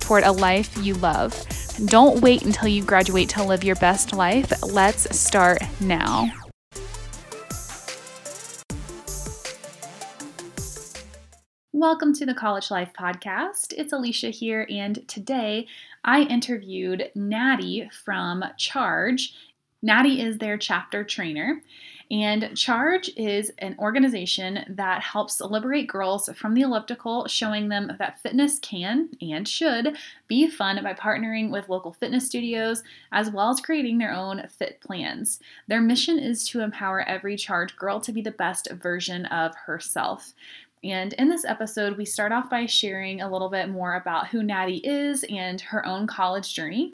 toward a life you love. Don't wait until you graduate to live your best life. Let's start now. Welcome to the College Life Podcast. It's Alicia here, and today I interviewed Natty from Charge. Natty is their chapter trainer, and Charge is an organization that helps liberate girls from the elliptical, showing them that fitness can and should be fun by partnering with local fitness studios as well as creating their own fit plans. Their mission is to empower every Charge girl to be the best version of herself. And in this episode, we start off by sharing a little bit more about who Natty is and her own college journey.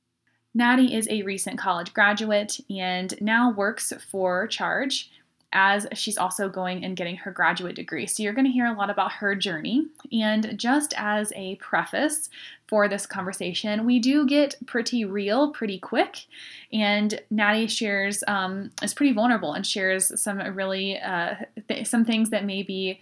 Natty is a recent college graduate and now works for Charge, as she's also going and getting her graduate degree. So you're going to hear a lot about her journey. And just as a preface for this conversation, we do get pretty real pretty quick. And Natty shares, is pretty vulnerable and shares some really some things that may be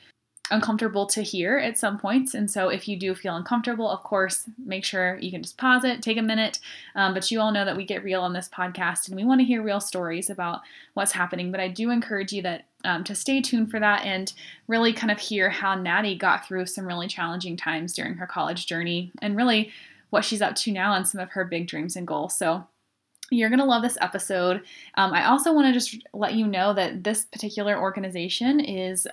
uncomfortable to hear at some points. And so if you do feel uncomfortable, of course, make sure you can just pause it, take a minute. But you all know that we get real on this podcast and we want to hear real stories about what's happening. But I do encourage you that to stay tuned for that and really kind of hear how Natty got through some really challenging times during her college journey and really what she's up to now and some of her big dreams and goals. So you're going to love this episode. I also want to just let you know that this particular organization is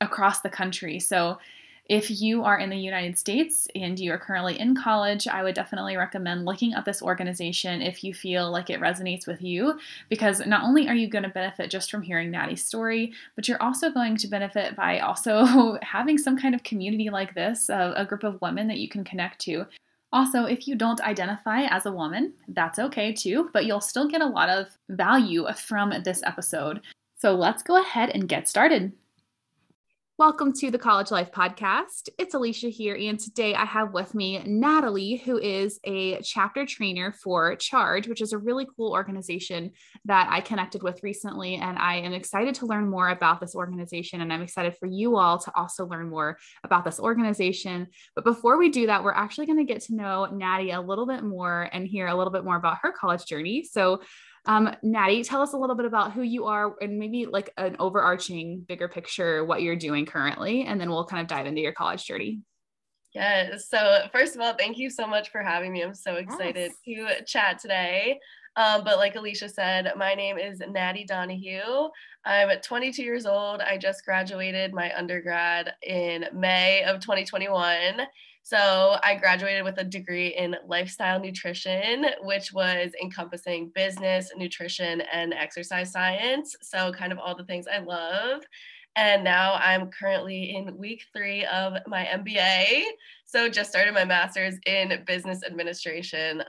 across the country. So if you are in the United States and you are currently in college, I would definitely recommend looking up this organization if you feel like it resonates with you, because not only are you going to benefit just from hearing Natty's story, but you're also going to benefit by also having some kind of community like this, a group of women that you can connect to. Also, if you don't identify as a woman, that's okay too, but you'll still get a lot of value from this episode. So let's go ahead and get started. Welcome to the College Life Podcast. It's Alicia here, and today I have with me Natalie, who is a chapter trainer for Charge, which is a really cool organization that I connected with recently, and I am excited to learn more about this organization, and I'm excited for you all to also learn more about this organization. But before we do that, we're actually going to get to know Natty a little bit more and hear a little bit more about her college journey. So Natty, tell us a little bit about who you are and maybe like an overarching bigger picture, what you're doing currently, and then we'll kind of dive into your college journey. Yes. So first of all, thank you so much for having me. I'm so excited to chat today. But like Alicia said, my name is Natty Donahue. I'm 22 years old. I just graduated my undergrad in May of 2021. So I graduated with a degree in lifestyle nutrition, which was encompassing business, nutrition, and exercise science. So kind of all the things I love. And now I'm currently in week 3 of my MBA. So just started my master's in business administration.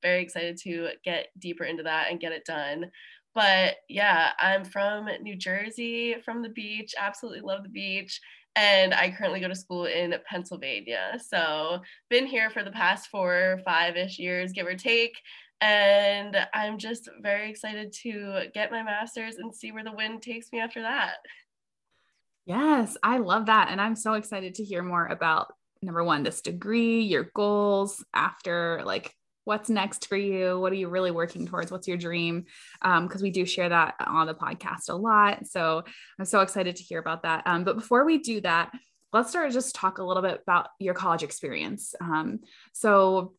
Very excited to get deeper into that and get it done. But yeah, I'm from New Jersey, from the beach, absolutely love the beach. And I currently go to school in Pennsylvania. So been here for the past 4 or 5-ish years, give or take. And I'm just very excited to get my master's and see where the wind takes me after that. Yes, I love that. And I'm so excited to hear more about, number one, this degree, your goals after, like, what's next for you? What are you really working towards? What's your dream? Because we do share that on the podcast a lot. So I'm so excited to hear about that. But before we do that, let's start just talk a little bit about your college experience. So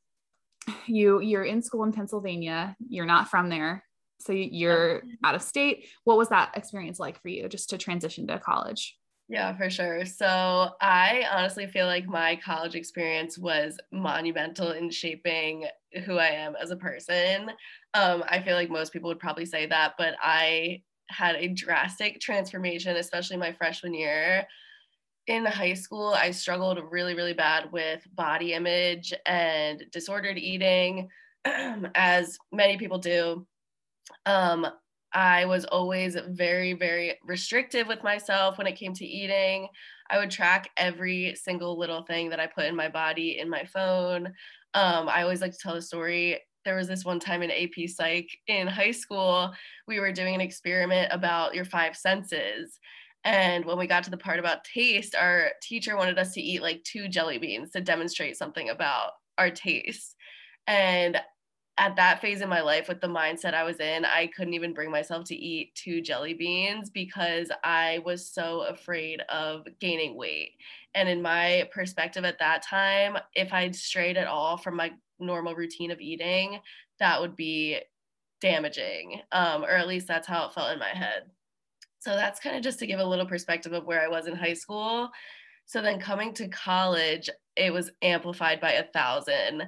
you're in school in Pennsylvania. You're not from there. So you're out of state. What was that experience like for you just to transition to college? Yeah, for sure. So I honestly feel like my college experience was monumental in shaping who I am as a person. I feel like most people would probably say that, but I had a drastic transformation, especially my freshman year. In high school, I struggled really, really bad with body image and disordered eating, as many people do. I was always very, very restrictive with myself when it came to eating. I would track every single little thing that I put in my body in my phone. I always like to tell a story. There was this one time in AP Psych in high school, we were doing an experiment about your five senses. And when we got to the part about taste, our teacher wanted us to eat like 2 jelly beans to demonstrate something about our taste. And at that phase in my life, with the mindset I was in, I couldn't even bring myself to eat 2 jelly beans because I was so afraid of gaining weight. And in my perspective at that time, if I'd strayed at all from my normal routine of eating, that would be damaging, or at least that's how it felt in my head. So that's kind of just to give a little perspective of where I was in high school. So then coming to college, it was amplified by 1,000.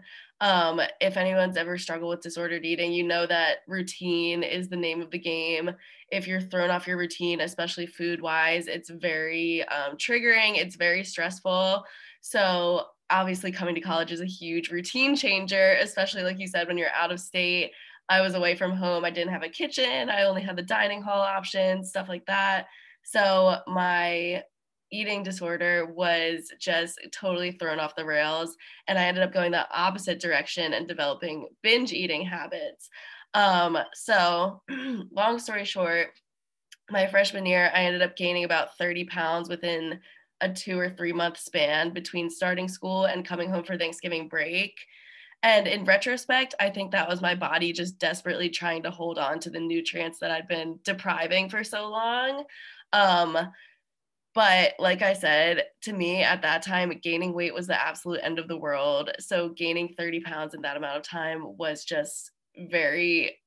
If anyone's ever struggled with disordered eating, you know that routine is the name of the game. If you're thrown off your routine, especially food-wise, it's very triggering. It's very stressful. So obviously coming to college is a huge routine changer, especially like you said, when you're out of state. I was away from home. I didn't have a kitchen. I only had the dining hall option, stuff like that. So my eating disorder was just totally thrown off the rails. And I ended up going the opposite direction and developing binge eating habits. So long story short, my freshman year, I ended up gaining about 30 pounds within a 2 or 3 month span between starting school and coming home for Thanksgiving break. And in retrospect, I think that was my body just desperately trying to hold on to the nutrients that I'd been depriving for so long. But like I said, to me at that time, gaining weight was the absolute end of the world. So gaining 30 pounds in that amount of time was just very,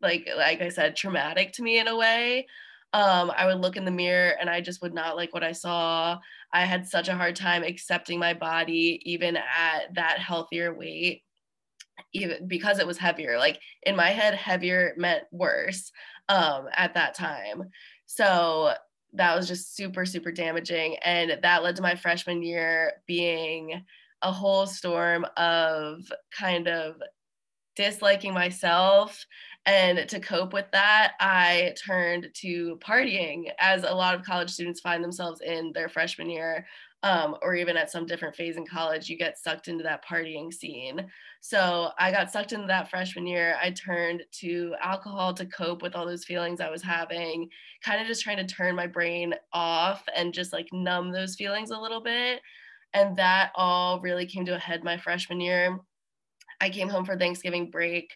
like I said, traumatic to me in a way. I would look in the mirror and I just would not like what I saw. I had such a hard time accepting my body, even at that healthier weight. Even because it was heavier, like in my head, heavier meant worse at that time. So that was just super, super damaging. And that led to my freshman year being a whole storm of kind of disliking myself. And to cope with that, I turned to partying, as a lot of college students find themselves in their freshman year. Or even at some different phase in college, you get sucked into that partying scene. So I got sucked into that freshman year. I turned to alcohol to cope with all those feelings I was having, kind of just trying to turn my brain off and just like numb those feelings a little bit. And that all really came to a head my freshman year. I came home for Thanksgiving break.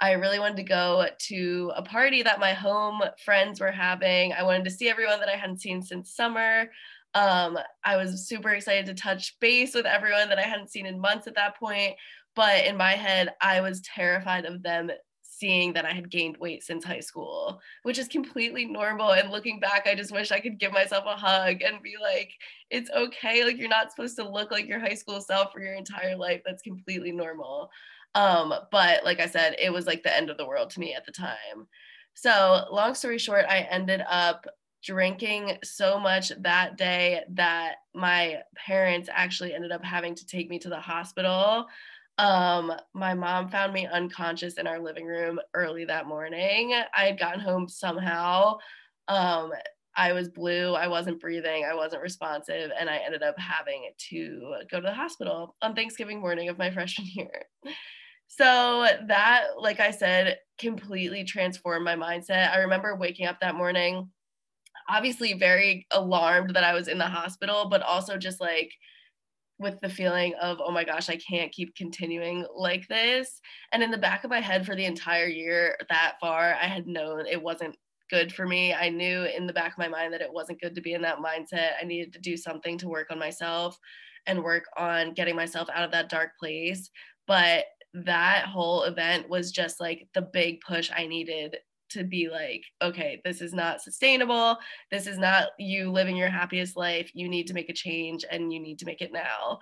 I really wanted to go to a party that my home friends were having. I wanted to see everyone that I hadn't seen since summer. I was super excited to touch base with everyone that I hadn't seen in months at that point. But in my head, I was terrified of them seeing that I had gained weight since high school, which is completely normal. And looking back, I just wish I could give myself a hug and be like, it's okay. Like, you're not supposed to look like your high school self for your entire life. That's completely normal. But like I said, it was like the end of the world to me at the time. So long story short, I ended up drinking so much that day that my parents actually ended up having to take me to the hospital. My mom found me unconscious in our living room early that morning. I had gotten home somehow. I was blue. I wasn't breathing. I wasn't responsive. And I ended up having to go to the hospital on Thanksgiving morning of my freshman year. So that, like I said, completely transformed my mindset. I remember waking up that morning, obviously very alarmed that I was in the hospital, but also just like with the feeling of, oh my gosh, I can't keep continuing like this. And in the back of my head for the entire year that far, I had known it wasn't good for me. I knew in the back of my mind that it wasn't good to be in that mindset. I needed to do something to work on myself and work on getting myself out of that dark place. But that whole event was just like the big push I needed to be like, okay, this is not sustainable. This is not you living your happiest life. You need to make a change and you need to make it now.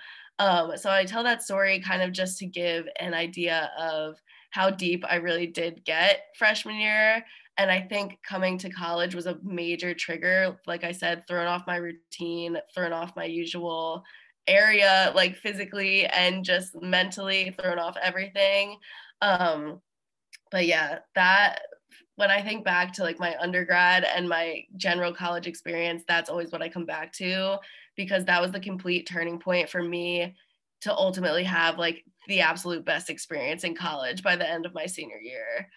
So I tell that story kind of just to give an idea of how deep I really did get freshman year. And I think coming to college was a major trigger. Like I said, thrown off my routine, thrown off my usual area, like physically and just mentally thrown off everything. But yeah, that when I think back to like my undergrad and my general college experience, that's always what I come back to, because that was the complete turning point for me to ultimately have like the absolute best experience in college by the end of my senior year.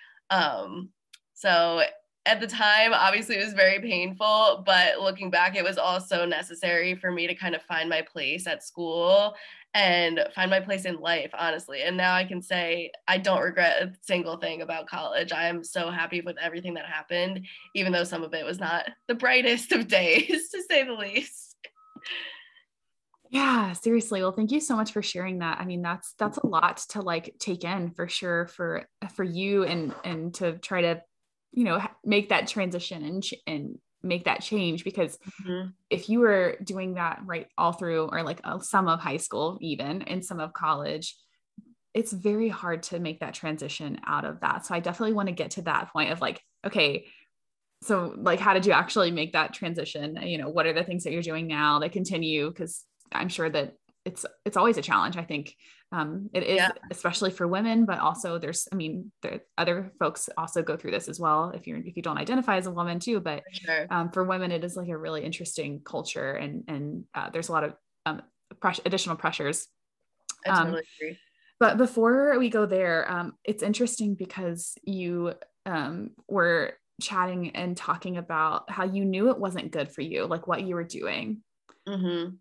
So at the time, obviously it was very painful, but looking back, it was also necessary for me to kind of find my place at school and find my place in life, honestly. And now I can say I don't regret a single thing about college. I am so happy with everything that happened, even though some of it was not the brightest of days, to say the least. Yeah, seriously. Well, thank you so much for sharing that. I mean, that's a lot to like take in for sure for you and to try to, you know, make that transition and make that change, because if you were doing that right all through, or like some of high school even and some of college, it's very hard to make that transition out of that. So I definitely want to get to that point of like, okay, so like, how did you actually make that transition? You know, what are the things that you're doing now to continue? Because I'm sure that it's always a challenge. I think it is, especially for women, but also there's, I mean, there other folks also go through this as well. If you don't identify as a woman too, but for women, it is like a really interesting culture and there's a lot of additional pressures. I totally agree. But before we go there, it's interesting because you were chatting and talking about how you knew it wasn't good for you, like what you were doing. Mm-hmm.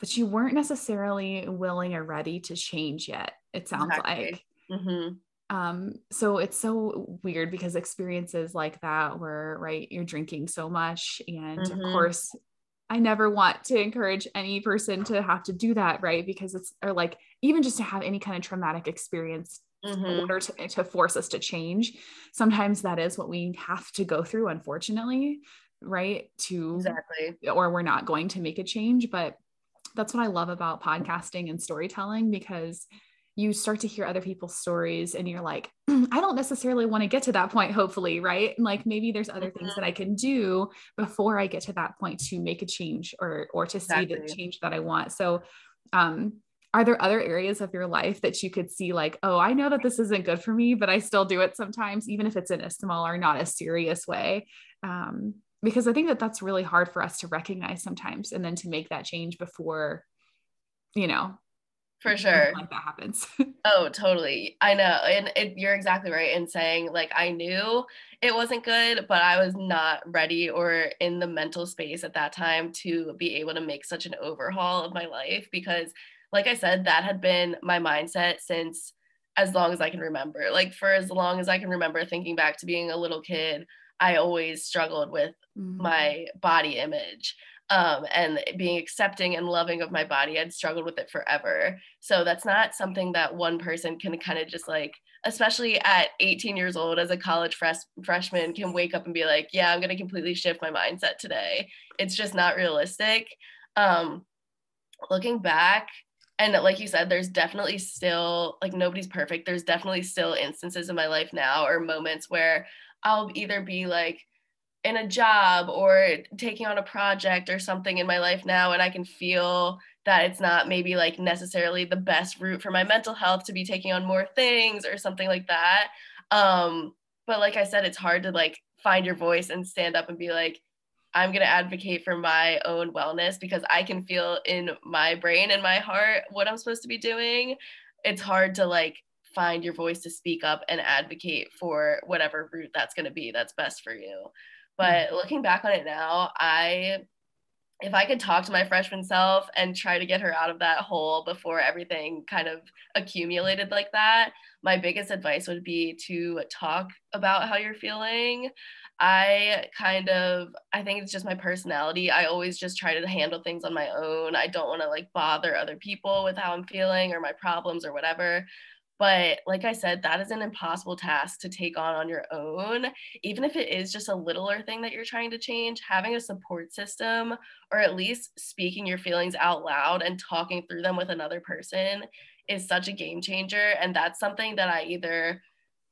But you weren't necessarily willing or ready to change yet, it sounds like. Mm-hmm. So it's so weird because experiences like that where, right, you're drinking so much. And of course, I never want to encourage any person to have to do that, right? Because it's, or like, even just to have any kind of traumatic experience in order to force us to change. Sometimes that is what we have to go through, unfortunately, right? Or we're not going to make a change, but that's what I love about podcasting and storytelling, because you start to hear other people's stories and you're like, I don't necessarily want to get to that point, hopefully. Right. And like, maybe there's other things that I can do before I get to that point to make a change or to see the change that I want. So, are there other areas of your life that you could see like, oh, I know that this isn't good for me, but I still do it sometimes, even if it's in a small or not a serious way. Because I think that that's really hard for us to recognize sometimes. And then to make that change before, you know, for sure, like that happens. Oh, totally. I know. And you're exactly right in saying like, I knew it wasn't good, but I was not ready or in the mental space at that time to be able to make such an overhaul of my life. Because like I said, that had been my mindset since as long as I can remember, like for as long as I can remember, thinking back to being a little kid, I always struggled with my body image and being accepting and loving of my body. I'd struggled with it forever. So that's not something that one person can kind of just like, especially at 18 years old as a college freshman, can wake up and be like, yeah, I'm going to completely shift my mindset today. It's just not realistic. Looking back, and like you said, there's definitely still, like, nobody's perfect. There's definitely still instances in my life now or moments where I'll either be like in a job or taking on a project or something in my life now, and I can feel that it's not maybe like necessarily the best route for my mental health to be taking on more things or something like that. But like I said, it's hard to like find your voice and stand up and be like, I'm going to advocate for my own wellness, because I can feel in my brain and my heart what I'm supposed to be doing. It's hard to like find your voice to speak up and advocate for whatever route that's going to be that's best for you. But looking back on it now, if I could talk to my freshman self and try to get her out of that hole before everything kind of accumulated like that, my biggest advice would be to talk about how you're feeling. I think it's just my personality. I always just try to handle things on my own. I don't want to like bother other people with how I'm feeling or my problems or whatever. But like I said, that is an impossible task to take on your own. Even if it is just a littler thing that you're trying to change, having a support system, or at least speaking your feelings out loud and talking through them with another person, is such a game changer. And that's something that I either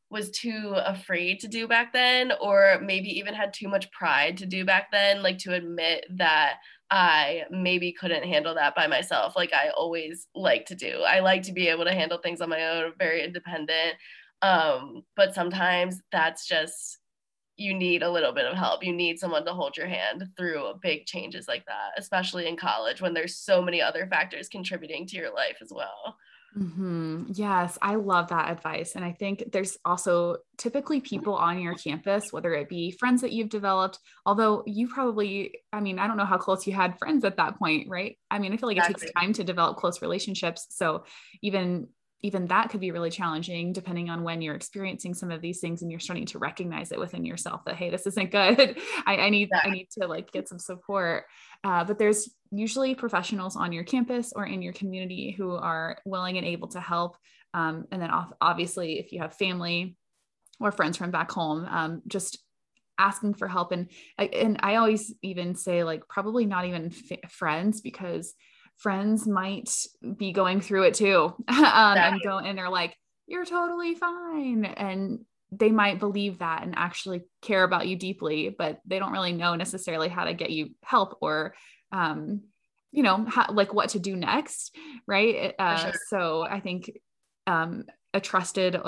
was too afraid to do back then, or maybe even had too much pride to do back then, like to admit that I maybe couldn't handle that by myself. Like I always like to do. I like to be able to handle things on my own, very independent. But sometimes that's just you need a little bit of help. You need someone to hold your hand through big changes like that, especially in college when there's so many other factors contributing to your life as well. Mm-hmm. Yes. I love that advice. And I think there's also typically people on your campus, whether it be friends that you've developed, although you probably, I mean, I don't know how close you had friends at that point, right? I mean, I feel like Exactly. It takes time to develop close relationships. So even that could be really challenging depending on when you're experiencing some of these things and you're starting to recognize it within yourself that, hey, this isn't good. I need to like get some support. But there's usually professionals on your campus or in your community who are willing and able to help. And then obviously if you have family or friends from back home, just asking for help. And I always even say like, probably not even friends, because friends might be going through it too. And they're like, you're totally fine. And they might believe that and actually care about you deeply, but they don't really know necessarily how to get you help or, like what to do next. Right. Sure. So I think, a trusted,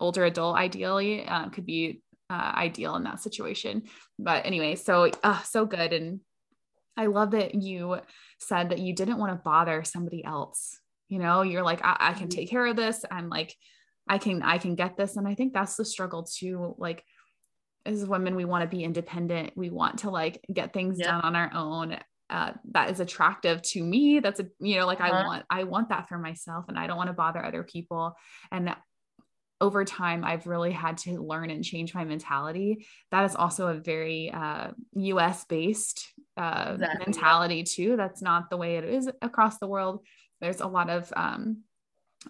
older adult ideally, could be, ideal in that situation. But anyway, so good. And I love that you said that you didn't want to bother somebody else. You know, you're like, I can take care of this. I'm like, I can get this. And I think that's the struggle too. Like as women, we want to be independent. We want to like get things done on our own. That is attractive to me. That's I want that for myself, and I don't want to bother other people. And over time, I've really had to learn and change my mentality. That is also a very US based mentality too. That's not the way it is across the world. There's a lot of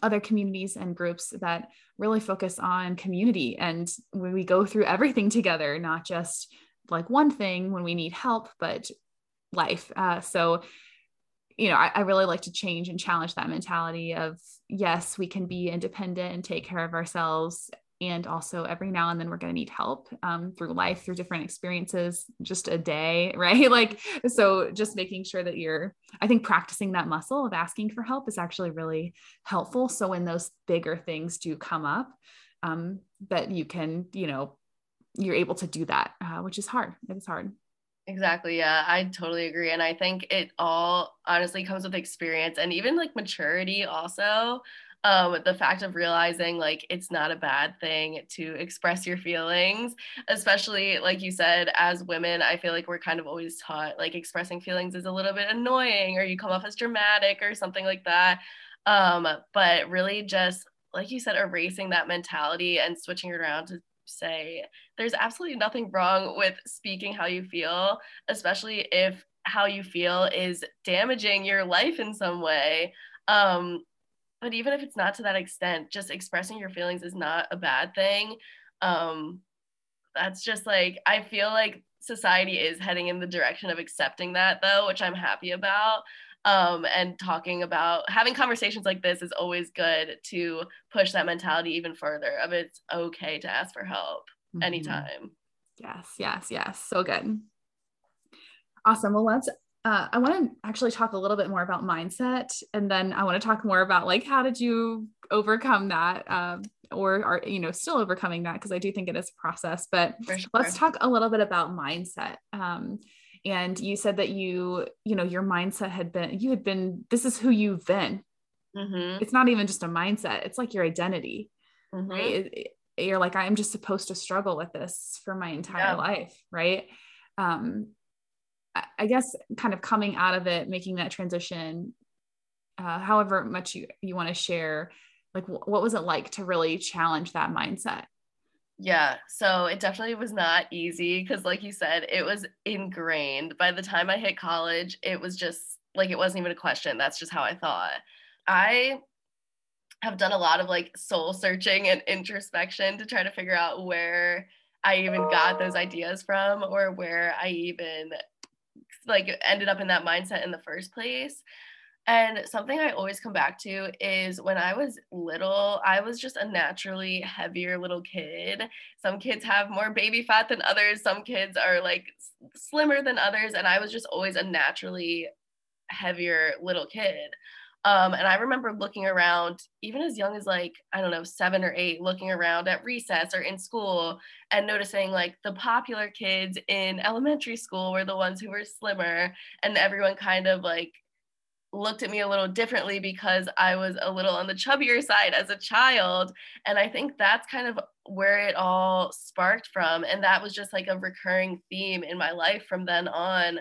other communities and groups that really focus on community, and when we go through everything together, not just like one thing when we need help, but life. I really like to change and challenge that mentality of, yes, we can be independent and take care of ourselves. And also every now and then we're going to need help, through life, through different experiences, just a day, right? Like, so just making sure that I think practicing that muscle of asking for help is actually really helpful. So when those bigger things do come up, that you can, you're able to do that, which is hard. It's hard. Exactly. Yeah, I totally agree. And I think it all honestly comes with experience and even like maturity also. The fact of realizing like it's not a bad thing to express your feelings, especially like you said, as women, I feel like we're kind of always taught like expressing feelings is a little bit annoying or you come off as dramatic or something like that. But really just like you said, erasing that mentality and switching it around to say there's absolutely nothing wrong with speaking how you feel, especially if how you feel is damaging your life in some way. But even if it's not to that extent, just expressing your feelings is not a bad thing. That's just like, I feel like society is heading in the direction of accepting that though, which I'm happy about. And talking about having conversations like this is always good to push that mentality even further of it's okay to ask for help anytime. Yes, yes, yes. So good. Awesome. Well, I want to actually talk a little bit more about mindset. And then I want to talk more about like, how did you overcome that? Or are, still overcoming that? Cause I do think it is a process, but sure. Let's talk a little bit about mindset. And you said that your mindset this is who you've been. Mm-hmm. It's not even just a mindset. It's like your identity, mm-hmm. right? You're like, I'm just supposed to struggle with this for my entire life. Right. I guess kind of coming out of it, making that transition, however much you want to share, like, what was it like to really challenge that mindset? Yeah. So it definitely was not easy. Cause like you said, it was ingrained. By the time I hit college, it was just like, it wasn't even a question. That's just how I thought. I have done a lot of like soul searching and introspection to try to figure out where I even got those ideas from, or where I even like ended up in that mindset in the first place. And something I always come back to is when I was little, I was just a naturally heavier little kid. Some kids have more baby fat than others. Some kids are like slimmer than others. And I was just always a naturally heavier little kid. And I remember looking around, even as young as like, I don't know, 7 or 8, looking around at recess or in school and noticing like the popular kids in elementary school were the ones who were slimmer, and everyone kind of like looked at me a little differently because I was a little on the chubbier side as a child. And I think that's kind of where it all sparked from. And that was just like a recurring theme in my life from then on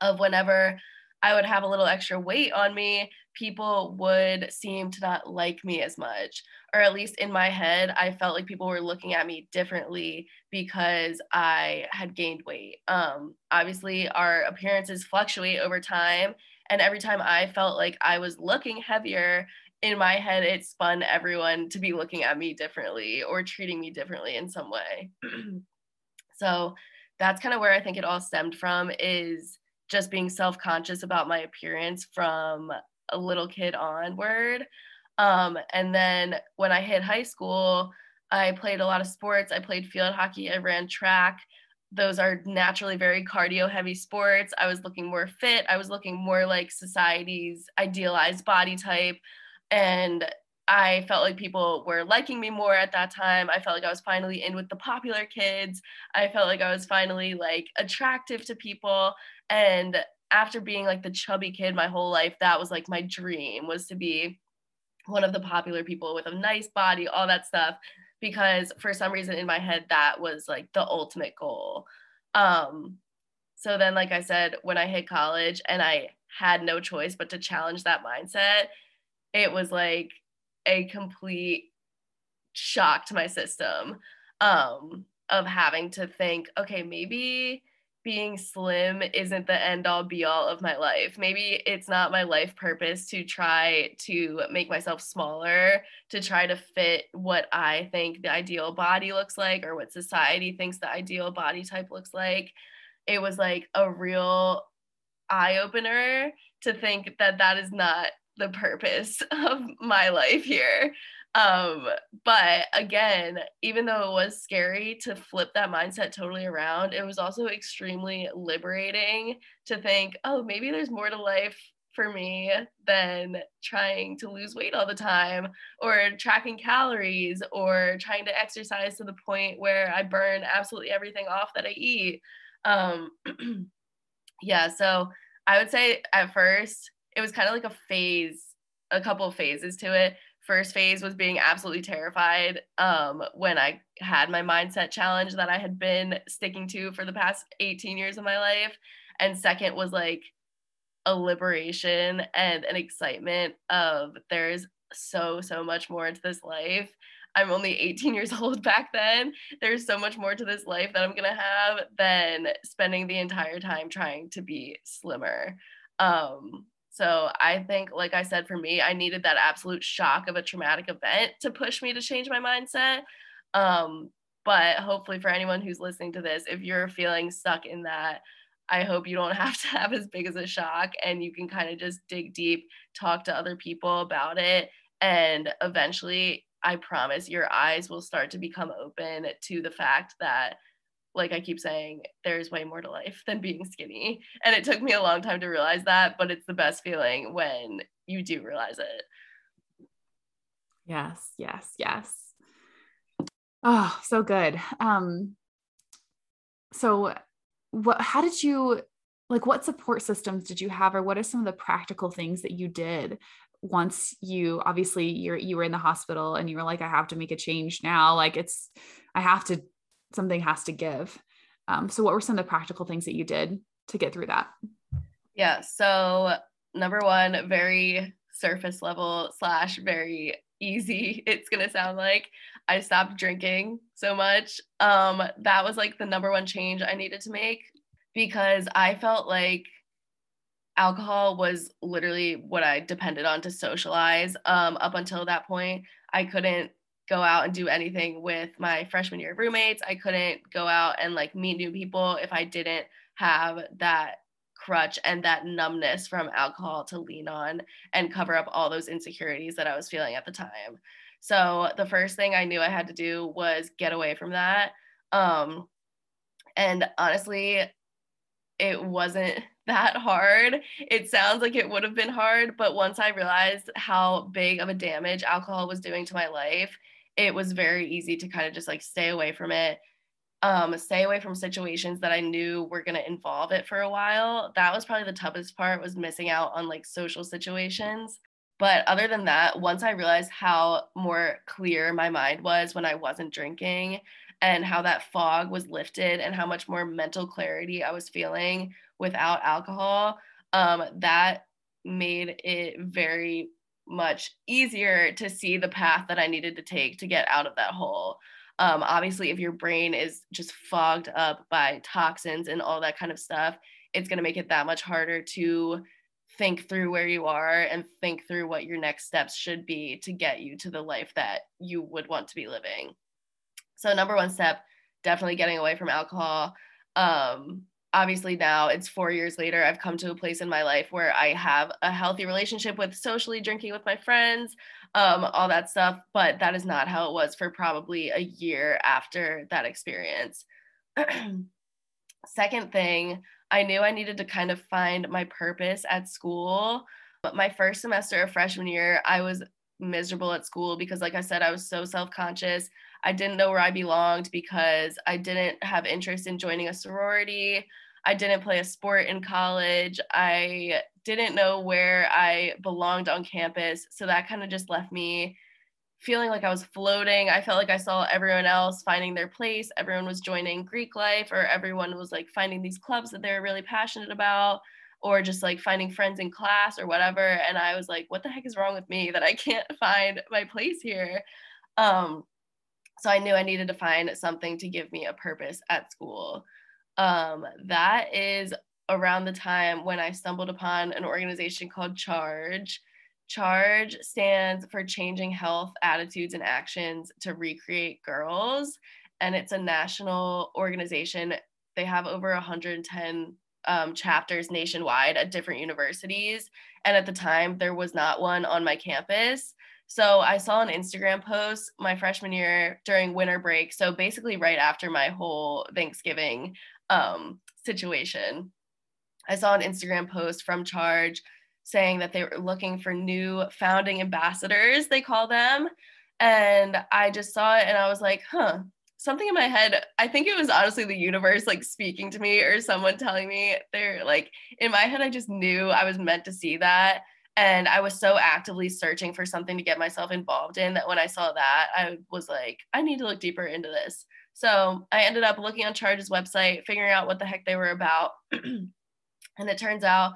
of whenever I would have a little extra weight on me, people would seem to not like me as much, or at least in my head, I felt like people were looking at me differently because I had gained weight. Obviously, our appearances fluctuate over time, and every time I felt like I was looking heavier, in my head, it spun everyone to be looking at me differently or treating me differently in some way. So that's kind of where I think it all stemmed from, is just being self-conscious about my appearance from a little kid onward. And then when I hit high school, I played a lot of sports. I played field hockey, I ran track. Those are naturally very cardio heavy sports. I was looking more fit. I was looking more like society's idealized body type. And I felt like people were liking me more at that time. I felt like I was finally in with the popular kids. I felt like I was finally like attractive to people. And after being like the chubby kid my whole life, that was like my dream, was to be one of the popular people with a nice body, all that stuff, because for some reason in my head, that was like the ultimate goal. So then, like I said, when I hit college and I had no choice but to challenge that mindset, it was like a complete shock to my system of having to think, okay, maybe being slim isn't the end all be all of my life. Maybe it's not my life purpose to try to make myself smaller, to try to fit what I think the ideal body looks like or what society thinks the ideal body type looks like. It was like a real eye opener to think that that is not the purpose of my life here. But again, even though it was scary to flip that mindset totally around, it was also extremely liberating to think, oh, maybe there's more to life for me than trying to lose weight all the time, or tracking calories, or trying to exercise to the point where I burn absolutely everything off that I eat. Yeah, so I would say at first, it was kind of like a phase, a couple of phases to it. First phase was being absolutely terrified when I had my mindset challenge that I had been sticking to for the past 18 years of my life. And second was like a liberation and an excitement of there's so much more into this life. I'm only 18 years old back then. There's so much more to this life that I'm gonna have than spending the entire time trying to be slimmer. So I think, like I said, for me, I needed that absolute shock of a traumatic event to push me to change my mindset. But hopefully for anyone who's listening to this, if you're feeling stuck in that, I hope you don't have to have as big as a shock, and you can kind of just dig deep, talk to other people about it. And eventually, I promise, your eyes will start to become open to the fact that, like I keep saying, there's way more to life than being skinny. And it took me a long time to realize that, but it's the best feeling when you do realize it. Yes, yes, yes. Oh, so good. So what, how did you, like, what support systems did you have, or what are some of the practical things that you did once you, obviously you were in the hospital and you were like, I have to make a change now. Like it's, I have to, something has to give. So what were some of the practical things that you did to get through that? Yeah. So number one, very surface level / very easy. It's going to sound like I stopped drinking so much. That was like the number one change I needed to make, because I felt like alcohol was literally what I depended on to socialize. Up until that point, I couldn't go out and do anything with my freshman year roommates. I couldn't go out and like meet new people if I didn't have that crutch and that numbness from alcohol to lean on and cover up all those insecurities that I was feeling at the time. So the first thing I knew I had to do was get away from that. And honestly, it wasn't that hard. It sounds like it would have been hard, but once I realized how big of a damage alcohol was doing to my life, it was very easy to kind of just like stay away from it, stay away from situations that I knew were going to involve it for a while. That was probably the toughest part, was missing out on like social situations. But other than that, once I realized how more clear my mind was when I wasn't drinking, and how that fog was lifted, and how much more mental clarity I was feeling without alcohol, that made it very much easier to see the path that I needed to take to get out of that hole. Obviously, if your brain is just fogged up by toxins and all that kind of stuff, it's going to make it that much harder to think through where you are and think through what your next steps should be to get you to the life that you would want to be living. So number one step, definitely getting away from alcohol. Obviously now it's 4 years later, I've come to a place in my life where I have a healthy relationship with socially drinking with my friends, all that stuff, but that is not how it was for probably a year after that experience. Second thing, I knew I needed to kind of find my purpose at school. But my first semester of freshman year, I was miserable at school because, like I said, I was so self-conscious. I didn't know where I belonged because I didn't have interest in joining a sorority. I didn't play a sport in college. I didn't know where I belonged on campus. So that kind of just left me feeling like I was floating. I felt like I saw everyone else finding their place. Everyone was joining Greek life, or everyone was like finding these clubs that they're really passionate about, or just like finding friends in class or whatever. And I was like, what the heck is wrong with me that I can't find my place here? So I knew I needed to find something to give me a purpose at school. That is around the time when I stumbled upon an organization called Charge. Charge stands for Changing Health Attitudes and Actions to Recreate Girls. And it's a national organization. They have over 110 chapters nationwide at different universities. And at the time, there was not one on my campus. So I saw an Instagram post my freshman year during winter break. So basically right after my whole Thanksgiving situation, I saw an Instagram post from Charge saying that they were looking for new founding ambassadors, they call them. And I just saw it and I was like, something in my head. I think it was honestly the universe like speaking to me, or someone telling me. They're like, in my head, I just knew I was meant to see that. And I was so actively searching for something to get myself involved in that when I saw that, I was like, I need to look deeper into this. So I ended up looking on Charge's website, figuring out what the heck they were about. And it turns out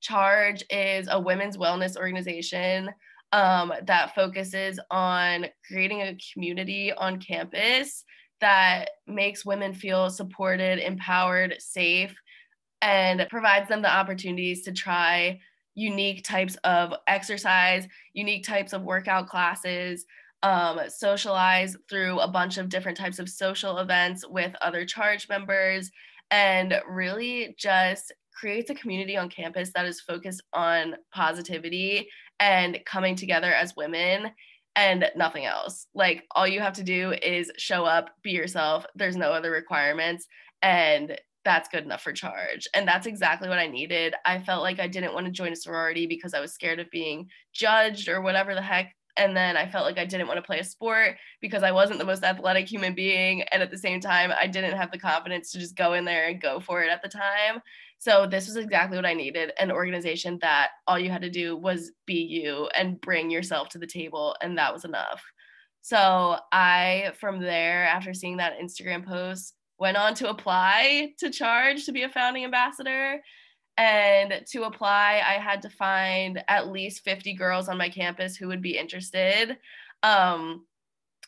Charge is a women's wellness organization that focuses on creating a community on campus that makes women feel supported, empowered, safe, and provides them the opportunities to try unique types of exercise, unique types of workout classes, socialize through a bunch of different types of social events with other Charge members, and really just creates a community on campus that is focused on positivity and coming together as women and nothing else. Like, all you have to do is show up, be yourself. There's no other requirements. And that's good enough for Charge. And that's exactly what I needed. I felt like I didn't want to join a sorority because I was scared of being judged or whatever the heck. And then I felt like I didn't want to play a sport because I wasn't the most athletic human being. And at the same time, I didn't have the confidence to just go in there and go for it at the time. So this was exactly what I needed, an organization that all you had to do was be you and bring yourself to the table. And that was enough. So I, from there, after seeing that Instagram post, went on to apply to Charge to be a founding ambassador. And to apply, I had to find at least 50 girls on my campus who would be interested.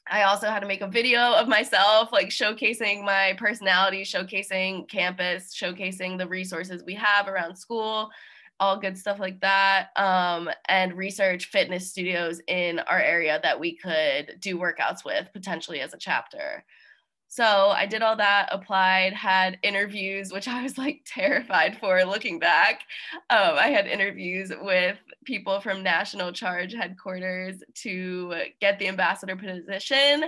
I also had to make a video of myself, like showcasing my personality, showcasing campus, showcasing the resources we have around school, all good stuff like that, and research fitness studios in our area that we could do workouts with potentially as a chapter. So I did all that, applied, had interviews, which I was like terrified for looking back. I had interviews with people from National Charge headquarters to get the ambassador position.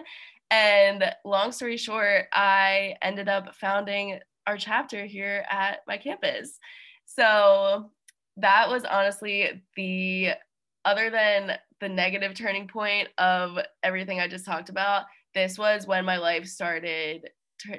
And long story short, I ended up founding our chapter here at my campus. So that was honestly the, other than the negative turning point of everything I just talked about, this was when my life started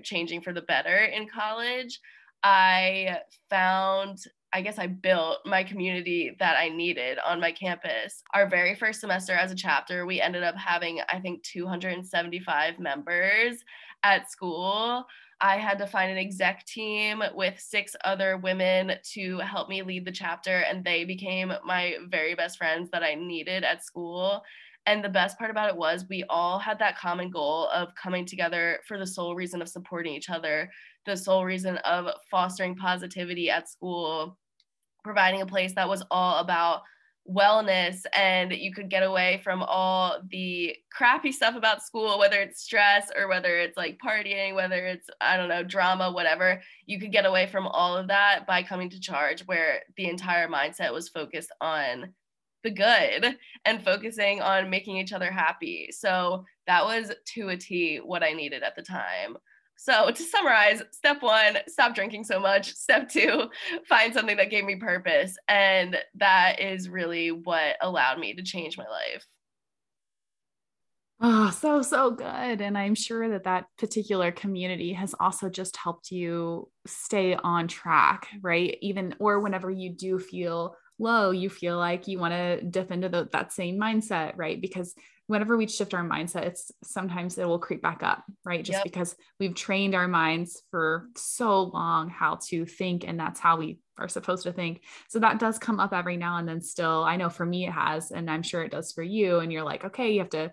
changing for the better in college. I found, I guess I built my community that I needed on my campus. Our very first semester as a chapter, we ended up having, I think, 275 members at school. I had to find an exec team with 6 other women to help me lead the chapter, and they became my very best friends that I needed at school. And the best part about it was we all had that common goal of coming together for the sole reason of supporting each other, the sole reason of fostering positivity at school, providing a place that was all about wellness, and you could get away from all the crappy stuff about school, whether it's stress or whether it's like partying, whether it's, I don't know, drama, whatever. You could get away from all of that by coming to Charge, where the entire mindset was focused on the good and focusing on making each other happy. So that was to a T what I needed at the time. So to summarize, step 1, stop drinking so much. Step 2, find something that gave me purpose. And that is really what allowed me to change my life. Oh, so good. And I'm sure that that particular community has also just helped you stay on track, right? Even, or whenever you do feel low, you feel like you want to dip into that same mindset, right? Because whenever we shift our mindset, it's sometimes it will creep back up, right? Just because we've trained our minds for so long how to think, and that's how we are supposed to think. So that does come up every now and then still. I know for me it has, and I'm sure it does for you. And you're like, okay, you have to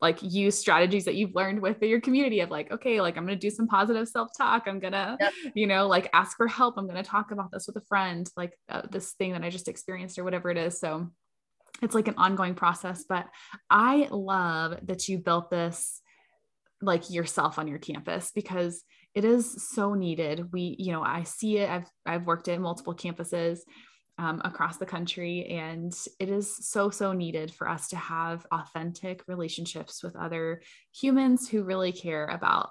like use strategies that you've learned with your community of like, okay, like I'm going to do some positive self-talk. I'm going to, you know, like ask for help. I'm going to talk about this with a friend, like this thing that I just experienced or whatever it is. So it's like an ongoing process, but I love that you built this like yourself on your campus, because it is so needed. We, you know, I see it, I've worked at multiple campuses across the country, and it is so needed for us to have authentic relationships with other humans who really care about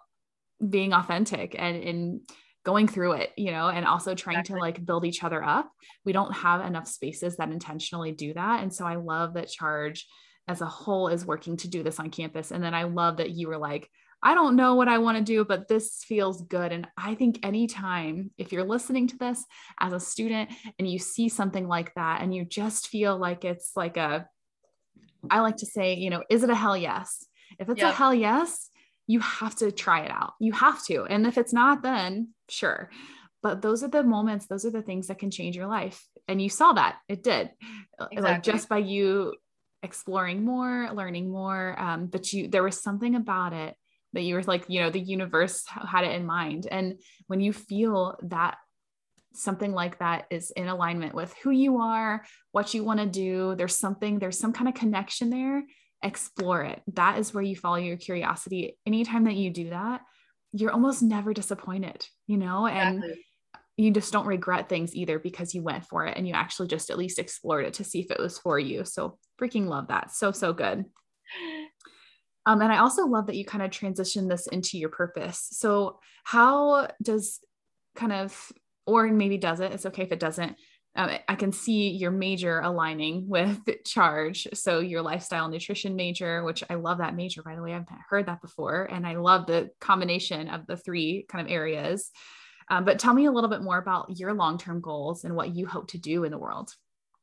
being authentic and going through it, you know, and also trying to like build each other up. We don't have enough spaces that intentionally do that. And so I love that Charge as a whole is working to do this on campus. And then I love that you were like, I don't know what I want to do, but this feels good. And I think anytime, if you're listening to this as a student and you see something like that, and you just feel like it's like a, I like to say, you know, is it a hell yes? If it's a hell yes, you have to try it out. You have to. And if it's not, then sure. But those are the moments, those are the things that can change your life. And you saw that it did. Exactly. Like just by you exploring more, learning more. But there was something about it that you were like, you know, the universe had it in mind. And when you feel that something like that is in alignment with who you are, what you want to do, there's some kind of connection there. Explore it. That is where you follow your curiosity. Anytime that you do that, you're almost never disappointed, you know, and you just don't regret things either, because you went for it and you actually just at least explored it to see if it was for you. So freaking love that. So good. And I also love that you kind of transition this into your purpose. So how does kind of, or maybe does it, it's okay if it doesn't, I can see your major aligning with Charge. So your lifestyle nutrition major, which I love that major, by the way, I've heard that before. And I love the combination of the 3 kind of areas. But tell me a little bit more about your long-term goals and what you hope to do in the world.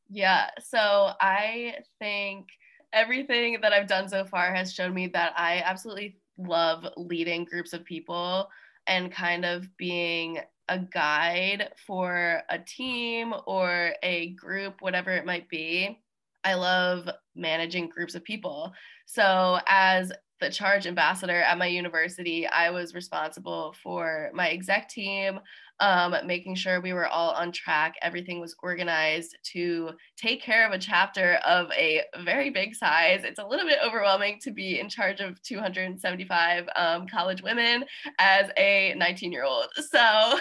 Yeah. So I think everything that I've done so far has shown me that I absolutely love leading groups of people and kind of being a guide for a team or a group, whatever it might be. I love managing groups of people. So as the Charge ambassador at my university, I was responsible for my exec team, making sure we were all on track. Everything was organized to take care of a chapter of a very big size. It's a little bit overwhelming to be in charge of 275 college women as a 19-year-old. So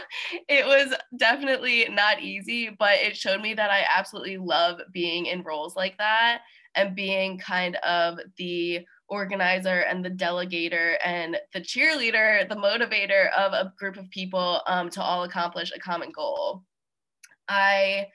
it was definitely not easy, but it showed me that I absolutely love being in roles like that and being kind of the organizer and the delegator and the cheerleader, the motivator of a group of people to all accomplish a common goal. I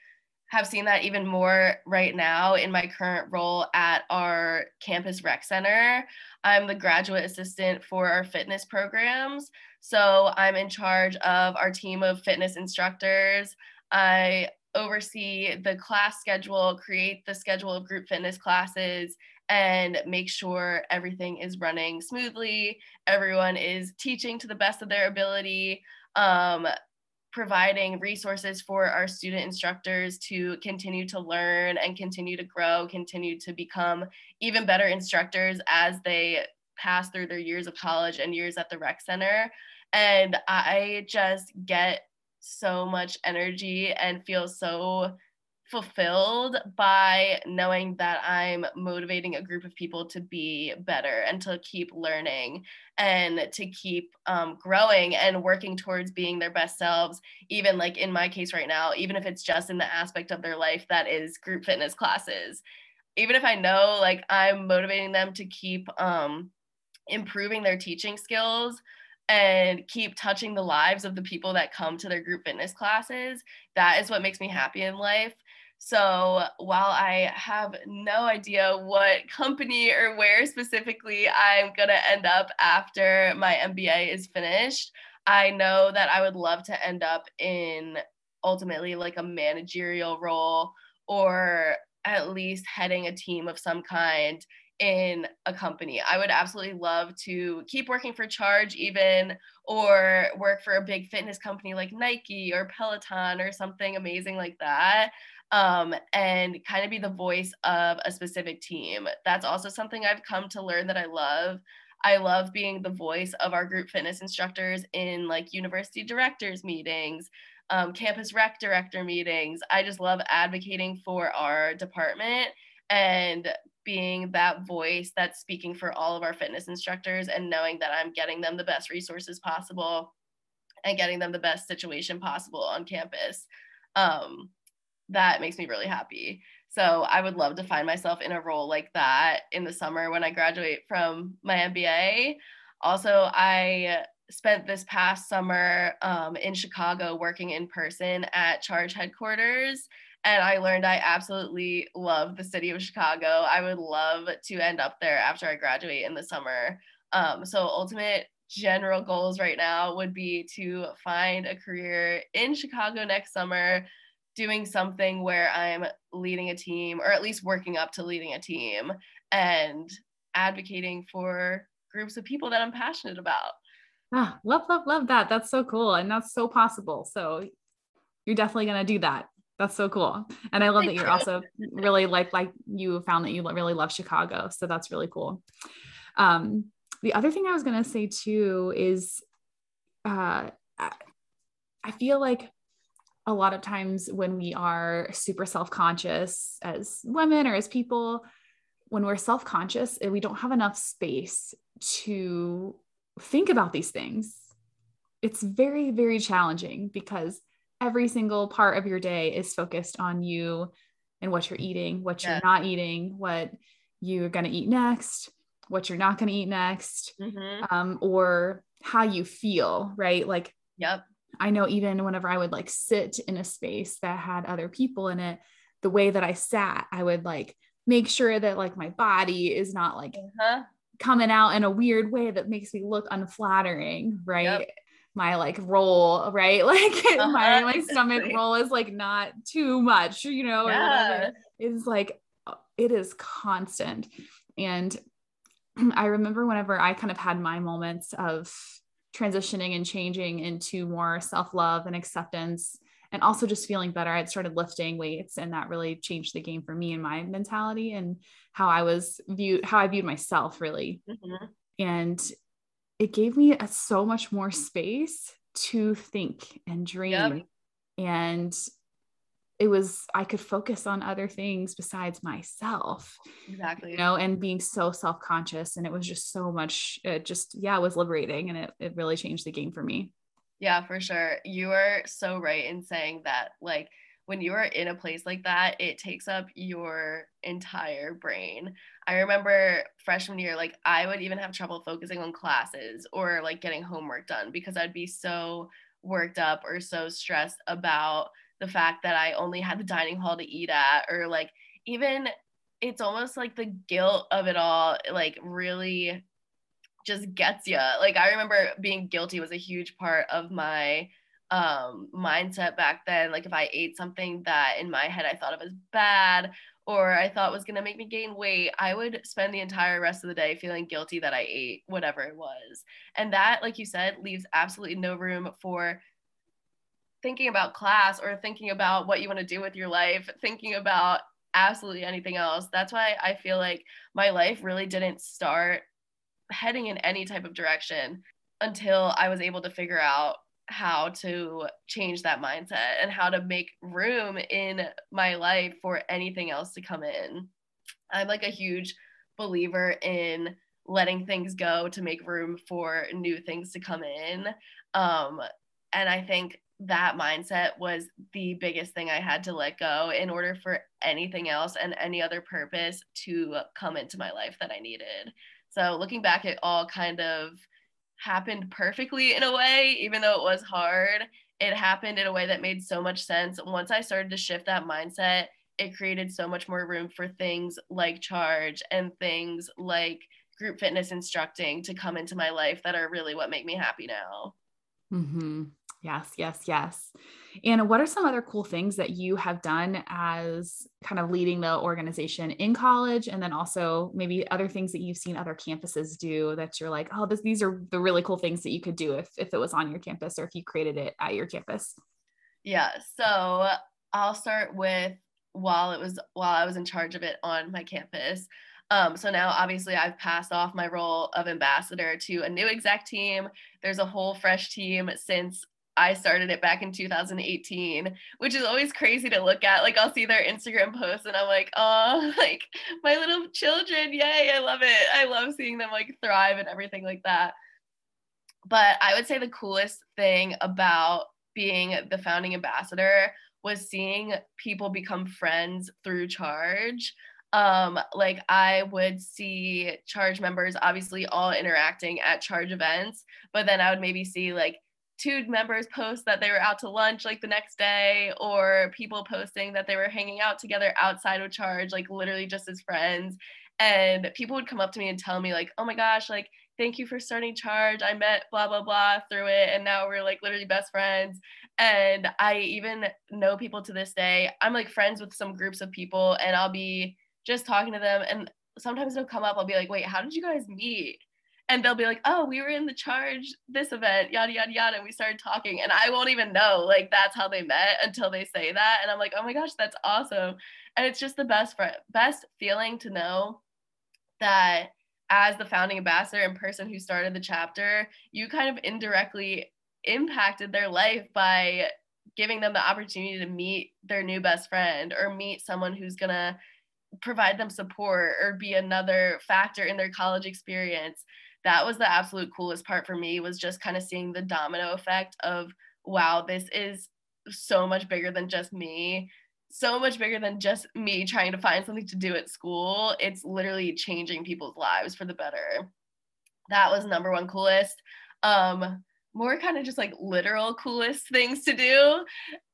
have seen that even more right now in my current role at our campus rec center. I'm the graduate assistant for our fitness programs. So I'm in charge of our team of fitness instructors. I oversee the class schedule, create the schedule of group fitness classes, and make sure everything is running smoothly. Everyone is teaching to the best of their ability, providing resources for our student instructors to continue to learn and continue to grow, continue to become even better instructors as they pass through their years of college and years at the rec center. And I just get so much energy and feel so fulfilled by knowing that I'm motivating a group of people to be better and to keep learning and to keep growing and working towards being their best selves, even like in my case right now, even if it's just in the aspect of their life that is group fitness classes. Even if I know like I'm motivating them to keep improving their teaching skills and keep touching the lives of the people that come to their group fitness classes, that is what makes me happy in life. So while I have no idea what company or where specifically I'm gonna end up after my MBA is finished, I know that I would love to end up in ultimately like a managerial role, or at least heading a team of some kind in a company. I would absolutely love to keep working for Charge even, or work for a big fitness company like Nike or Peloton or something amazing like that. And kind of be the voice of a specific team. That's also something I've come to learn that I love. I love being the voice of our group fitness instructors in like university directors meetings, campus rec director meetings. I just love advocating for our department and being that voice that's speaking for all of our fitness instructors, and knowing that I'm getting them the best resources possible and getting them the best situation possible on campus. That makes me really happy. So I would love to find myself in a role like that in the summer when I graduate from my MBA. Also, I spent this past summer in Chicago working in person at Charge headquarters, and I learned I absolutely love the city of Chicago. I would love to end up there after I graduate in the summer. So ultimate general goals right now would be to find a career in Chicago next summer, doing something where I'm leading a team, or at least working up to leading a team, and advocating for groups of people that I'm passionate about. Oh, love, love, love that. That's so cool. And that's so possible. So you're definitely going to do that. That's so cool. And I love that you're also really like you found that you really love Chicago. So that's really cool. The other thing I was going to say too is I feel like a lot of times when we are super self-conscious as women or as people, when we're self-conscious, we don't have enough space to think about these things. It's very, very challenging because every single part of your day is focused on you and what you're eating, what you're not eating, what you're going to eat next, what you're not going to eat next, or how you feel, right? Like, I know even whenever I would like sit in a space that had other people in it, the way that I sat, I would like make sure that like my body is not like coming out in a weird way that makes me look unflattering, right? My like roll, right? Like my stomach roll is like not too much, you know, or whatever. It's like, it is constant. And I remember whenever I kind of had my moments of transitioning and changing into more self-love and acceptance, and also just feeling better, I'd started lifting weights, and that really changed the game for me and my mentality and how I was viewed, how I viewed myself really. And it gave me so much more space to think and dream. And it was, I could focus on other things besides myself, you know, and being so self-conscious. And it was just so much, it just, it was liberating, and it really changed the game for me. Yeah, for sure. You are so right in saying that, like, when you are in a place like that, it takes up your entire brain. I remember freshman year, like I would even have trouble focusing on classes or like getting homework done because I'd be so worked up or so stressed about the fact that I only had the dining hall to eat at, or like, even it's almost like the guilt of it all, like, really just gets you. Like, I remember being guilty was a huge part of my mindset back then. Like, if I ate something that in my head I thought of as bad, or I thought was going to make me gain weight, I would spend the entire rest of the day feeling guilty that I ate whatever it was. And that, like you said, leaves absolutely no room for thinking about class or thinking about what you want to do with your life, thinking about absolutely anything else. That's why I feel like my life really didn't start heading in any type of direction until I was able to figure out how to change that mindset and how to make room in my life for anything else to come in. I'm like a huge believer in letting things go to make room for new things to come in. And I think that mindset was the biggest thing I had to let go in order for anything else and any other purpose to come into my life that I needed. So looking back, it all kind of happened perfectly in a way, even though it was hard. It happened in a way that made so much sense. Once I started to shift that mindset, it created so much more room for things like Charge and things like group fitness instructing to come into my life that are really what make me happy now. Mm-hmm. Yes, yes, yes. Anna, what are some other cool things that you have done as kind of leading the organization in college? And then also maybe other things that you've seen other campuses do that you're like, oh, these are the really cool things that you could do if it was on your campus or if you created it at your campus. Yeah. So I'll start with while I was in charge of it on my campus. So now obviously I've passed off my role of ambassador to a new exec team. There's a whole fresh team since I started it back in 2018, which is always crazy to look at. Like, I'll see their Instagram posts and I'm like, oh, like my little children. Yay. I love it. I love seeing them like thrive and everything like that. But I would say the coolest thing about being the founding ambassador was seeing people become friends through Charge. Like, I would see Charge members obviously all interacting at Charge events, but then I would maybe see like two members post that they were out to lunch like the next day, or people posting that they were hanging out together outside of Charge, like literally just as friends. And people would come up to me and tell me like, oh my gosh, like, thank you for starting Charge. I met blah, blah, blah through it. And now we're like literally best friends. And I even know people to this day. I'm like friends with some groups of people and I'll be just talking to them. And sometimes they'll come up, I'll be like, wait, how did you guys meet? And they'll be like, oh, we were in the Charge, this event, yada, yada, yada. And we started talking and I won't even know, like, that's how they met until they say that. And I'm like, oh my gosh, that's awesome. And it's just the best feeling to know that as the founding ambassador and person who started the chapter, you kind of indirectly impacted their life by giving them the opportunity to meet their new best friend or meet someone who's going to provide them support or be another factor in their college experience. That was the absolute coolest part for me, was just kind of seeing the domino effect of, wow, this is so much bigger than just me, so much bigger than just me trying to find something to do at school. It's literally changing people's lives for the better. That was number one coolest. More kind of just like literal coolest things to do.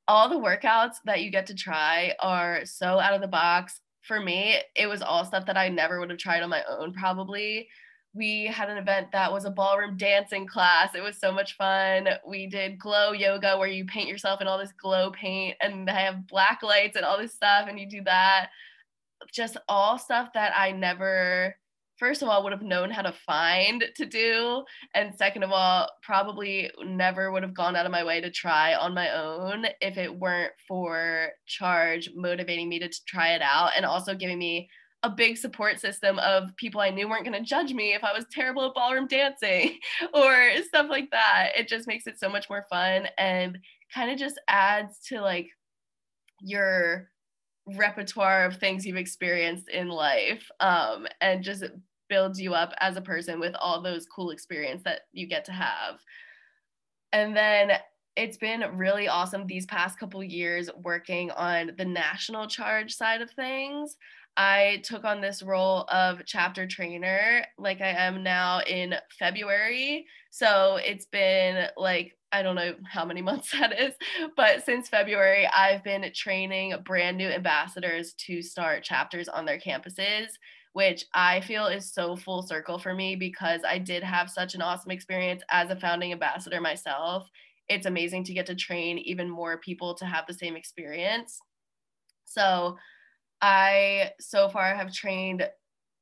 All the workouts that you get to try are so out of the box. For me, it was all stuff that I never would have tried on my own, probably. We had an event that was a ballroom dancing class. It was so much fun. We did glow yoga, where you paint yourself in all this glow paint and they have black lights and all this stuff, and you do that. Just all stuff that I never, first of all, would have known how to find to do. And second of all, probably never would have gone out of my way to try on my own if it weren't for Charge motivating me to try it out, and also giving me a big support system of people I knew weren't going to judge me if I was terrible at ballroom dancing or stuff like that. It just makes it so much more fun and kind of just adds to like your repertoire of things you've experienced in life, and just builds you up as a person with all those cool experiences that you get to have. And then it's been really awesome these past couple years working on the national Charge side of things. I took on this role of chapter trainer, like I am now in February. So it's been like I don't know how many months that is, but since February, I've been training brand new ambassadors to start chapters on their campuses, which I feel is so full circle for me because I did have such an awesome experience as a founding ambassador myself. It's amazing to get to train even more people to have the same experience. So I, so far, have trained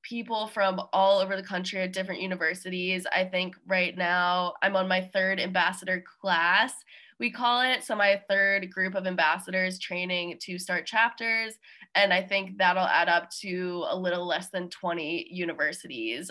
people from all over the country at different universities. I think right now I'm on my third ambassador class, we call it. So my third group of ambassadors training to start chapters. And I think that'll add up to a little less than 20 universities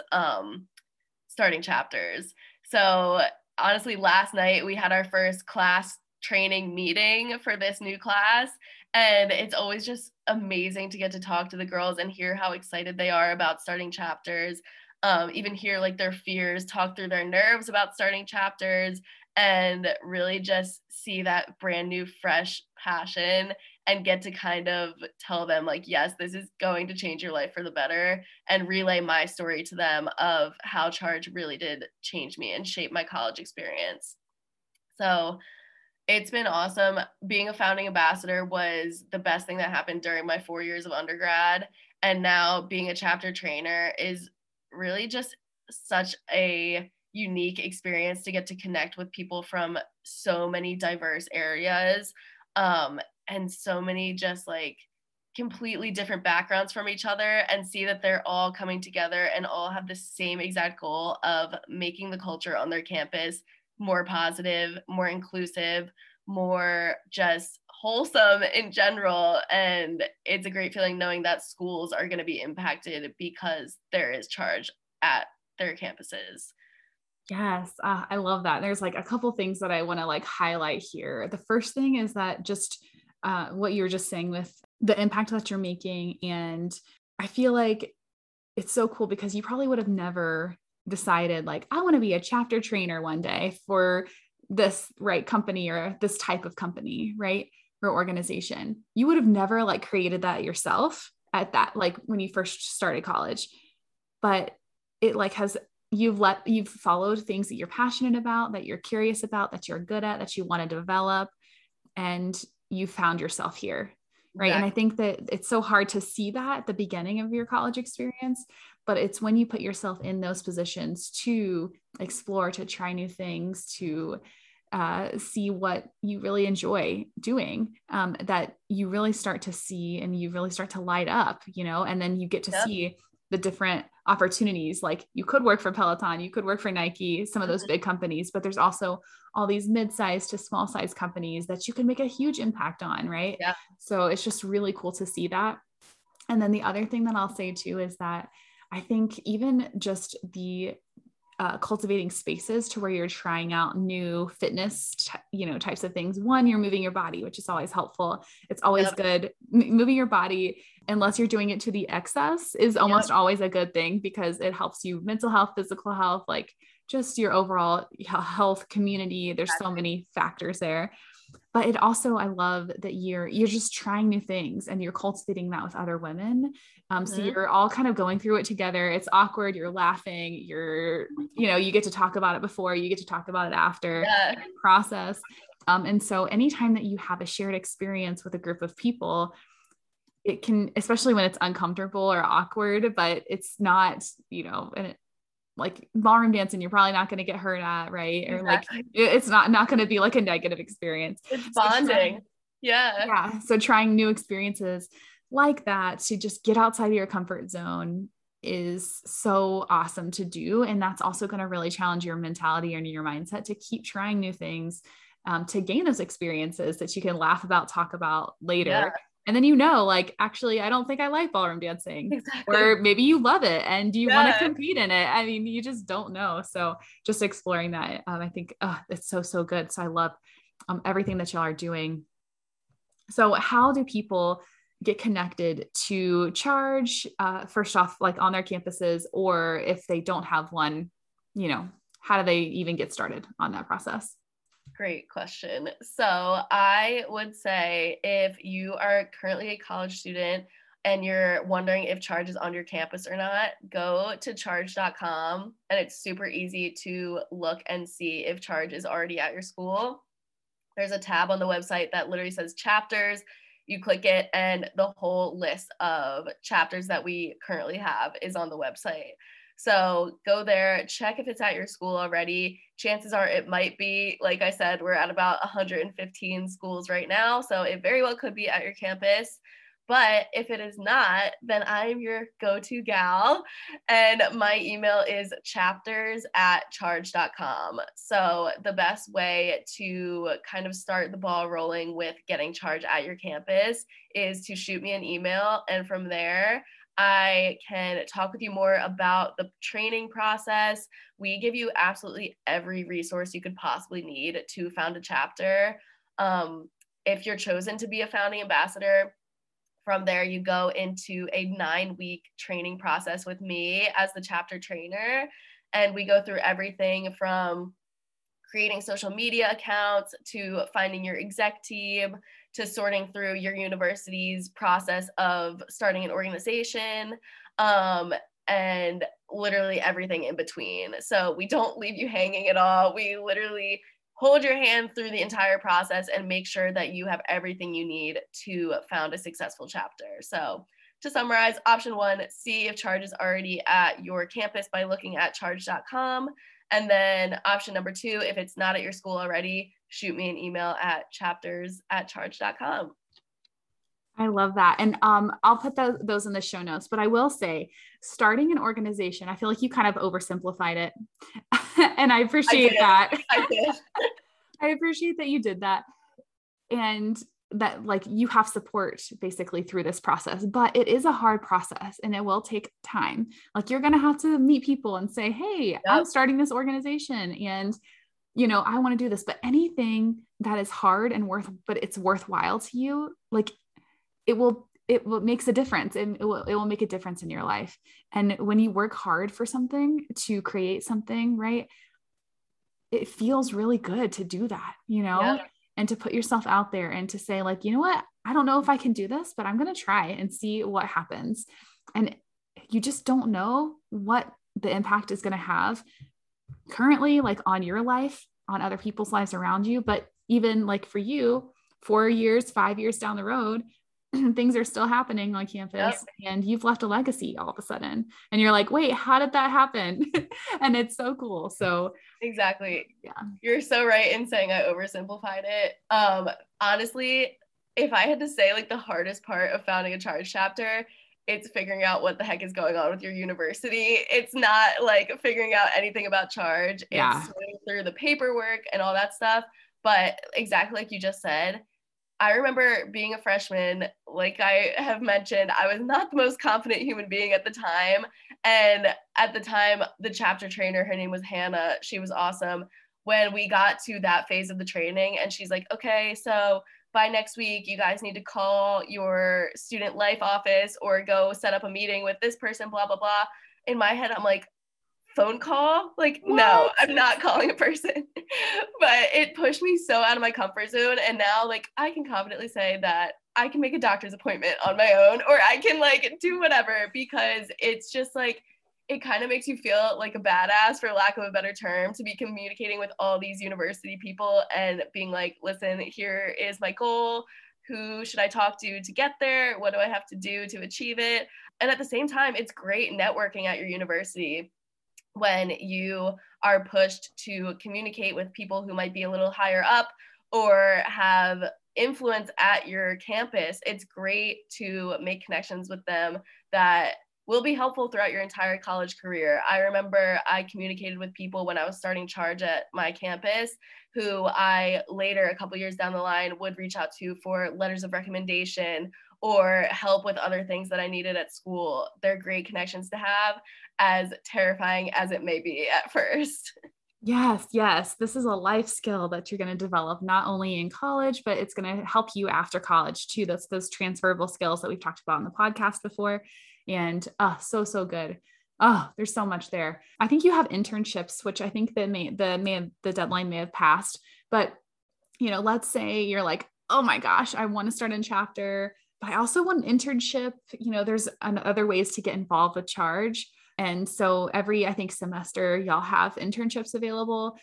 starting chapters. So honestly, last night we had our first class training meeting for this new class. And it's always just amazing to get to talk to the girls and hear how excited they are about starting chapters, even hear like their fears, talk through their nerves about starting chapters, and really just see that brand new, fresh passion and get to kind of tell them like, yes, this is going to change your life for the better, and relay my story to them of how Charge really did change me and shape my college experience. So it's been awesome. Being a founding ambassador was the best thing that happened during my 4 years of undergrad. And now being a chapter trainer is really just such a unique experience to get to connect with people from so many diverse areas, and so many just like completely different backgrounds from each other, and see that they're all coming together and all have the same exact goal of making the culture on their campus more positive, more inclusive, more just wholesome in general. And it's a great feeling knowing that schools are going to be impacted because there is Charge at their campuses. Yes, I love that. There's like a couple things that I want to like highlight here. The first thing is that just what you were just saying with the impact that you're making. And I feel like it's so cool because you probably would have never decided like, I want to be a chapter trainer one day for this right company or this type of company, right? Or organization. You would have never like created that yourself at that, like when you first started college, but it like has, you've followed things that you're passionate about, that you're curious about, that you're good at, that you want to develop. And you found yourself here. Right. Exactly. And I think that it's so hard to see that at the beginning of your college experience, but it's when you put yourself in those positions to explore, to try new things, to see what you really enjoy doing, that you really start to see and you really start to light up, you know, and then you get to see the different opportunities. Like you could work for Peloton, you could work for Nike, some of those big companies, but there's also all these mid-sized to small-sized companies that you can make a huge impact on. Right. Yeah. So it's just really cool to see that. And then the other thing that I'll say too, is that I think even just the cultivating spaces to where you're trying out new fitness, types of things. One, you're moving your body, which is always helpful. It's always good. Moving your body, unless you're doing it to the excess, is almost always a good thing because it helps you mental health, physical health, like just your overall health community. There's so many factors there, but it also, I love that you're just trying new things and you're cultivating that with other women. So you're all kind of going through it together. It's awkward. You're laughing. You get to talk about it before, you get to talk about it after process. And so anytime that you have a shared experience with a group of people, it can, especially when it's uncomfortable or awkward, but it's not, like ballroom dancing, you're probably not going to get hurt at, right? Or like, it's not going to be like a negative experience. It's bonding. So so trying new experiences like that to just get outside of your comfort zone is so awesome to do. And that's also going to really challenge your mentality and your mindset to keep trying new things, to gain those experiences that you can laugh about, talk about later. Yeah. And then, like, actually, I don't think I like ballroom dancing, or maybe you love it and do you want to compete in it? I mean, you just don't know. So just exploring that, I think it's so, so good. So I love everything that y'all are doing. So how do people get connected to Charge, first off, like on their campuses, or if they don't have one, how do they even get started on that process? Great question. So I would say if you are currently a college student, and you're wondering if Charge is on your campus or not, go to charge.com, and it's super easy to look and see if Charge is already at your school. There's a tab on the website that literally says chapters. You click it, and the whole list of chapters that we currently have is on the website. So go there, check if it's at your school already. Chances are it might be. Like I said, we're at about 115 schools right now, so it very well could be at your campus. But if it is not, then I'm your go-to gal, and my email is chapters@charge.com. So the best way to kind of start the ball rolling with getting Charge at your campus is to shoot me an email, and from there, I can talk with you more about the training process. We give you absolutely every resource you could possibly need to found a chapter. If you're chosen to be a founding ambassador, from there, you go into a 9-week training process with me as the chapter trainer. And we go through everything from creating social media accounts to finding your exec team to sorting through your university's process of starting an organization and literally everything in between. So we don't leave you hanging at all. We literally hold your hand through the entire process and make sure that you have everything you need to found a successful chapter. So to summarize, option one, see if Charge is already at your campus by looking at charge.com. And then option number two, if it's not at your school already, shoot me an email at chapters@charge.com. I love that. And I'll put those in the show notes, but I will say starting an organization, I feel like you kind of oversimplified it. And I appreciate that. I appreciate that you did that. And that like you have support basically through this process, but it is a hard process and it will take time. Like you're going to have to meet people and say, hey, yep, I'm starting this organization and you know, I want to do this, but anything that is hard and but it's worthwhile to you, like it will makes a difference and it will make a difference in your life. And when you work hard for something to create something, right, it feels really good to do that, you know, yeah, and to put yourself out there and to say like, you know what, I don't know if I can do this, but I'm going to try and see what happens. And you just don't know what the impact is going to have currently, like on your life, on other people's lives around you. But even like for you, 4 years, 5 years down the road, things are still happening on campus, yep, and you've left a legacy all of a sudden. And you're like, wait, how did that happen? And it's so cool. So exactly. Yeah. You're so right in saying I oversimplified it. Honestly, if I had to say like the hardest part of founding a Charge chapter, it's figuring out what the heck is going on with your university. It's not like figuring out anything about Charge. It's yeah, through the paperwork and all that stuff. But exactly like you just said, I remember being a freshman, like I have mentioned, I was not the most confident human being at the time. And at the time, the chapter trainer, her name was Hannah. She was awesome. When we got to that phase of the training and she's like, okay, so by next week, you guys need to call your student life office or go set up a meeting with this person, blah, blah, blah. In my head, I'm like, phone call? Like, what? No, I'm not calling a person. But it pushed me so out of my comfort zone. And now like I can confidently say that I can make a doctor's appointment on my own, or I can like do whatever, because it's just like, it kind of makes you feel like a badass, for lack of a better term, to be communicating with all these university people and being like, listen, here is my goal. Who should I talk to get there? What do I have to do to achieve it? And at the same time, it's great networking at your university when you are pushed to communicate with people who might be a little higher up or have influence at your campus. It's great to make connections with them that will be helpful throughout your entire college career. I remember I communicated with people when I was starting Charge at my campus, who I later, a couple years down the line, would reach out to for letters of recommendation or help with other things that I needed at school. They're great connections to have, as terrifying as it may be at first. Yes, yes. This is a life skill that you're going to develop not only in college, but it's going to help you after college too. That's those transferable skills that we've talked about on the podcast before. And so good. Oh, there's so much there. I think you have internships, which I think the deadline may have passed, but you know, let's say you're like, oh my gosh, I want to start a chapter, I also want an internship. You know, there's other ways to get involved with Charge. And so every, I think, semester y'all have internships available.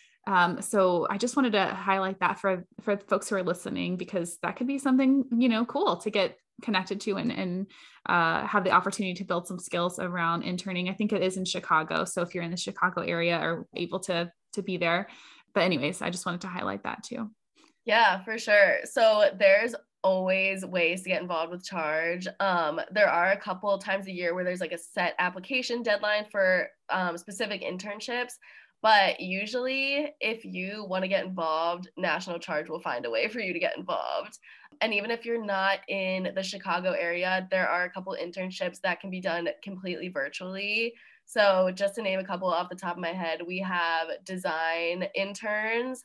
So I just wanted to highlight that for folks who are listening, because that could be something, you know, cool to get connected to and have the opportunity to build some skills around interning. I think it is in Chicago. So if you're in the Chicago area, are able to be there. But anyways, I just wanted to highlight that too. Yeah, for sure. So there's always ways to get involved with Charge. There are a couple times a year where there's like a set application deadline for specific internships. But usually if you want to get involved, National Charge will find a way for you to get involved. And even if you're not in the Chicago area, there are a couple internships that can be done completely virtually. So just to name a couple off the top of my head, we have design interns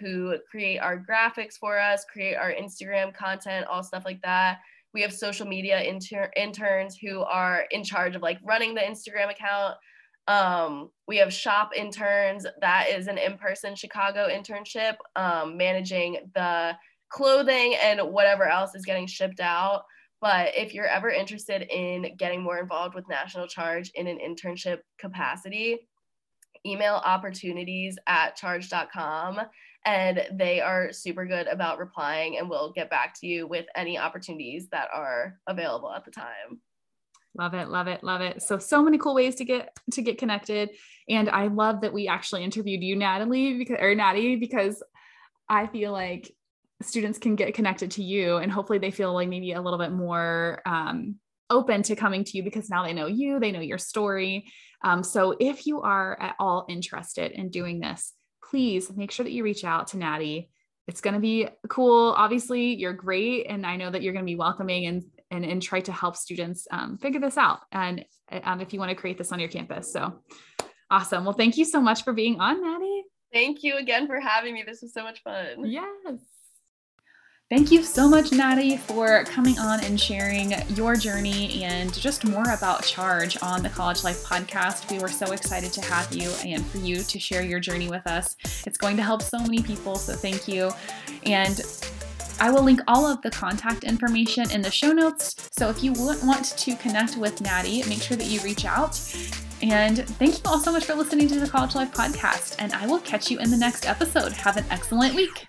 who create our graphics for us, create our Instagram content, all stuff like that. We have social media interns who are in charge of like running the Instagram account. We have shop interns. That is an in-person Chicago internship, managing the clothing and whatever else is getting shipped out. But if you're ever interested in getting more involved with National Charge in an internship capacity, email opportunities@charge.com, and they are super good about replying and will get back to you with any opportunities that are available at the time. Love it. Love it. Love it. So many cool ways to get connected. And I love that we actually interviewed you, Natty, because I feel like students can get connected to you, and hopefully they feel like maybe a little bit more open to coming to you, because now they know you, they know your story. So if you are at all interested in doing this, please make sure that you reach out to Natty. It's going to be cool. Obviously you're great. And I know that you're going to be welcoming and try to help students figure this out. And if you want to create this on your campus. So awesome. Well, thank you so much for being on, Natty. Thank you again for having me. This was so much fun. Yes. Thank you so much, Natty, for coming on and sharing your journey and just more about Charge on the College Life Podcast. We were so excited to have you and for you to share your journey with us. It's going to help so many people, so thank you. And I will link all of the contact information in the show notes. So if you want to connect with Natty, make sure that you reach out. And thank you all so much for listening to the College Life Podcast. And I will catch you in the next episode. Have an excellent week.